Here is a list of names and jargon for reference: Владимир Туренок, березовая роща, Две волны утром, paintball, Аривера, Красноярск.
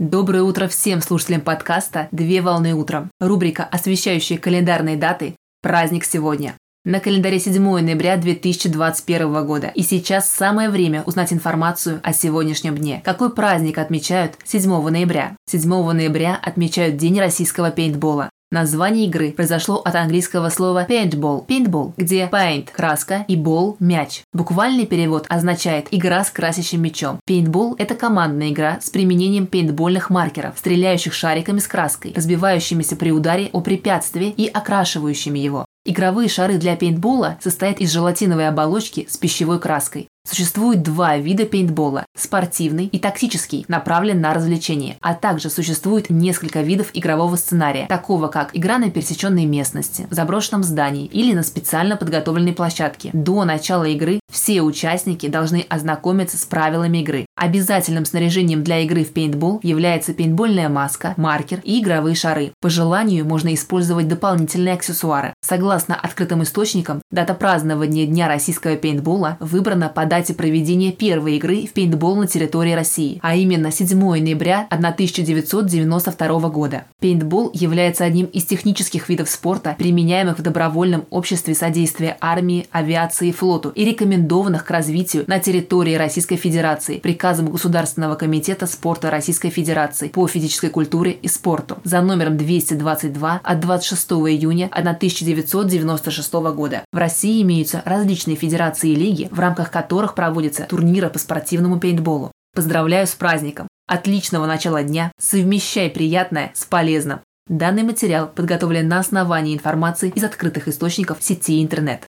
Доброе утро всем слушателям подкаста «Две волны утром». Рубрика, освещающая календарные даты «Праздник сегодня». На календаре 7 ноября 2021 года. И сейчас самое время узнать информацию о сегодняшнем дне. Какой праздник отмечают 7 ноября? 7 ноября отмечают День российского пейнтбола. Название игры произошло от английского слова paintball, где paint – краска и ball – мяч. Буквальный перевод означает «игра с красящим мячом». Пейнтбол – это командная игра с применением пейнтбольных маркеров, стреляющих шариками с краской, разбивающимися при ударе о препятствие и окрашивающими его. Игровые шары для пейнтбола состоят из желатиновой оболочки с пищевой краской. Существует два вида пейнтбола – спортивный и тактический, направлен на развлечение, а также существует несколько видов игрового сценария, такого как игра на пересеченной местности, в заброшенном здании или на специально подготовленной площадке. До начала игры все участники должны ознакомиться с правилами игры. Обязательным снаряжением для игры в пейнтбол является пейнтбольная маска, маркер и игровые шары. По желанию можно использовать дополнительные аксессуары. Согласно открытым источникам, дата празднования Дня российского пейнтбола выбрана по дате проведения первой игры в пейнтбол на территории России, а именно 7 ноября 1992 года. Пейнтбол является одним из технических видов спорта, применяемых в добровольном обществе содействия армии, авиации и флоту и рекомендованных к развитию на территории Российской Федерации приказом Государственного комитета спорта Российской Федерации по физической культуре и спорту за номером 222 от 26 июня 1996 года. В России имеются различные федерации и лиги, в рамках которых проводятся турниры по спортивному пейнтболу. Поздравляю с праздником! Отличного начала дня! Совмещай приятное с полезным! Данный материал подготовлен на основании информации из открытых источников сети интернет.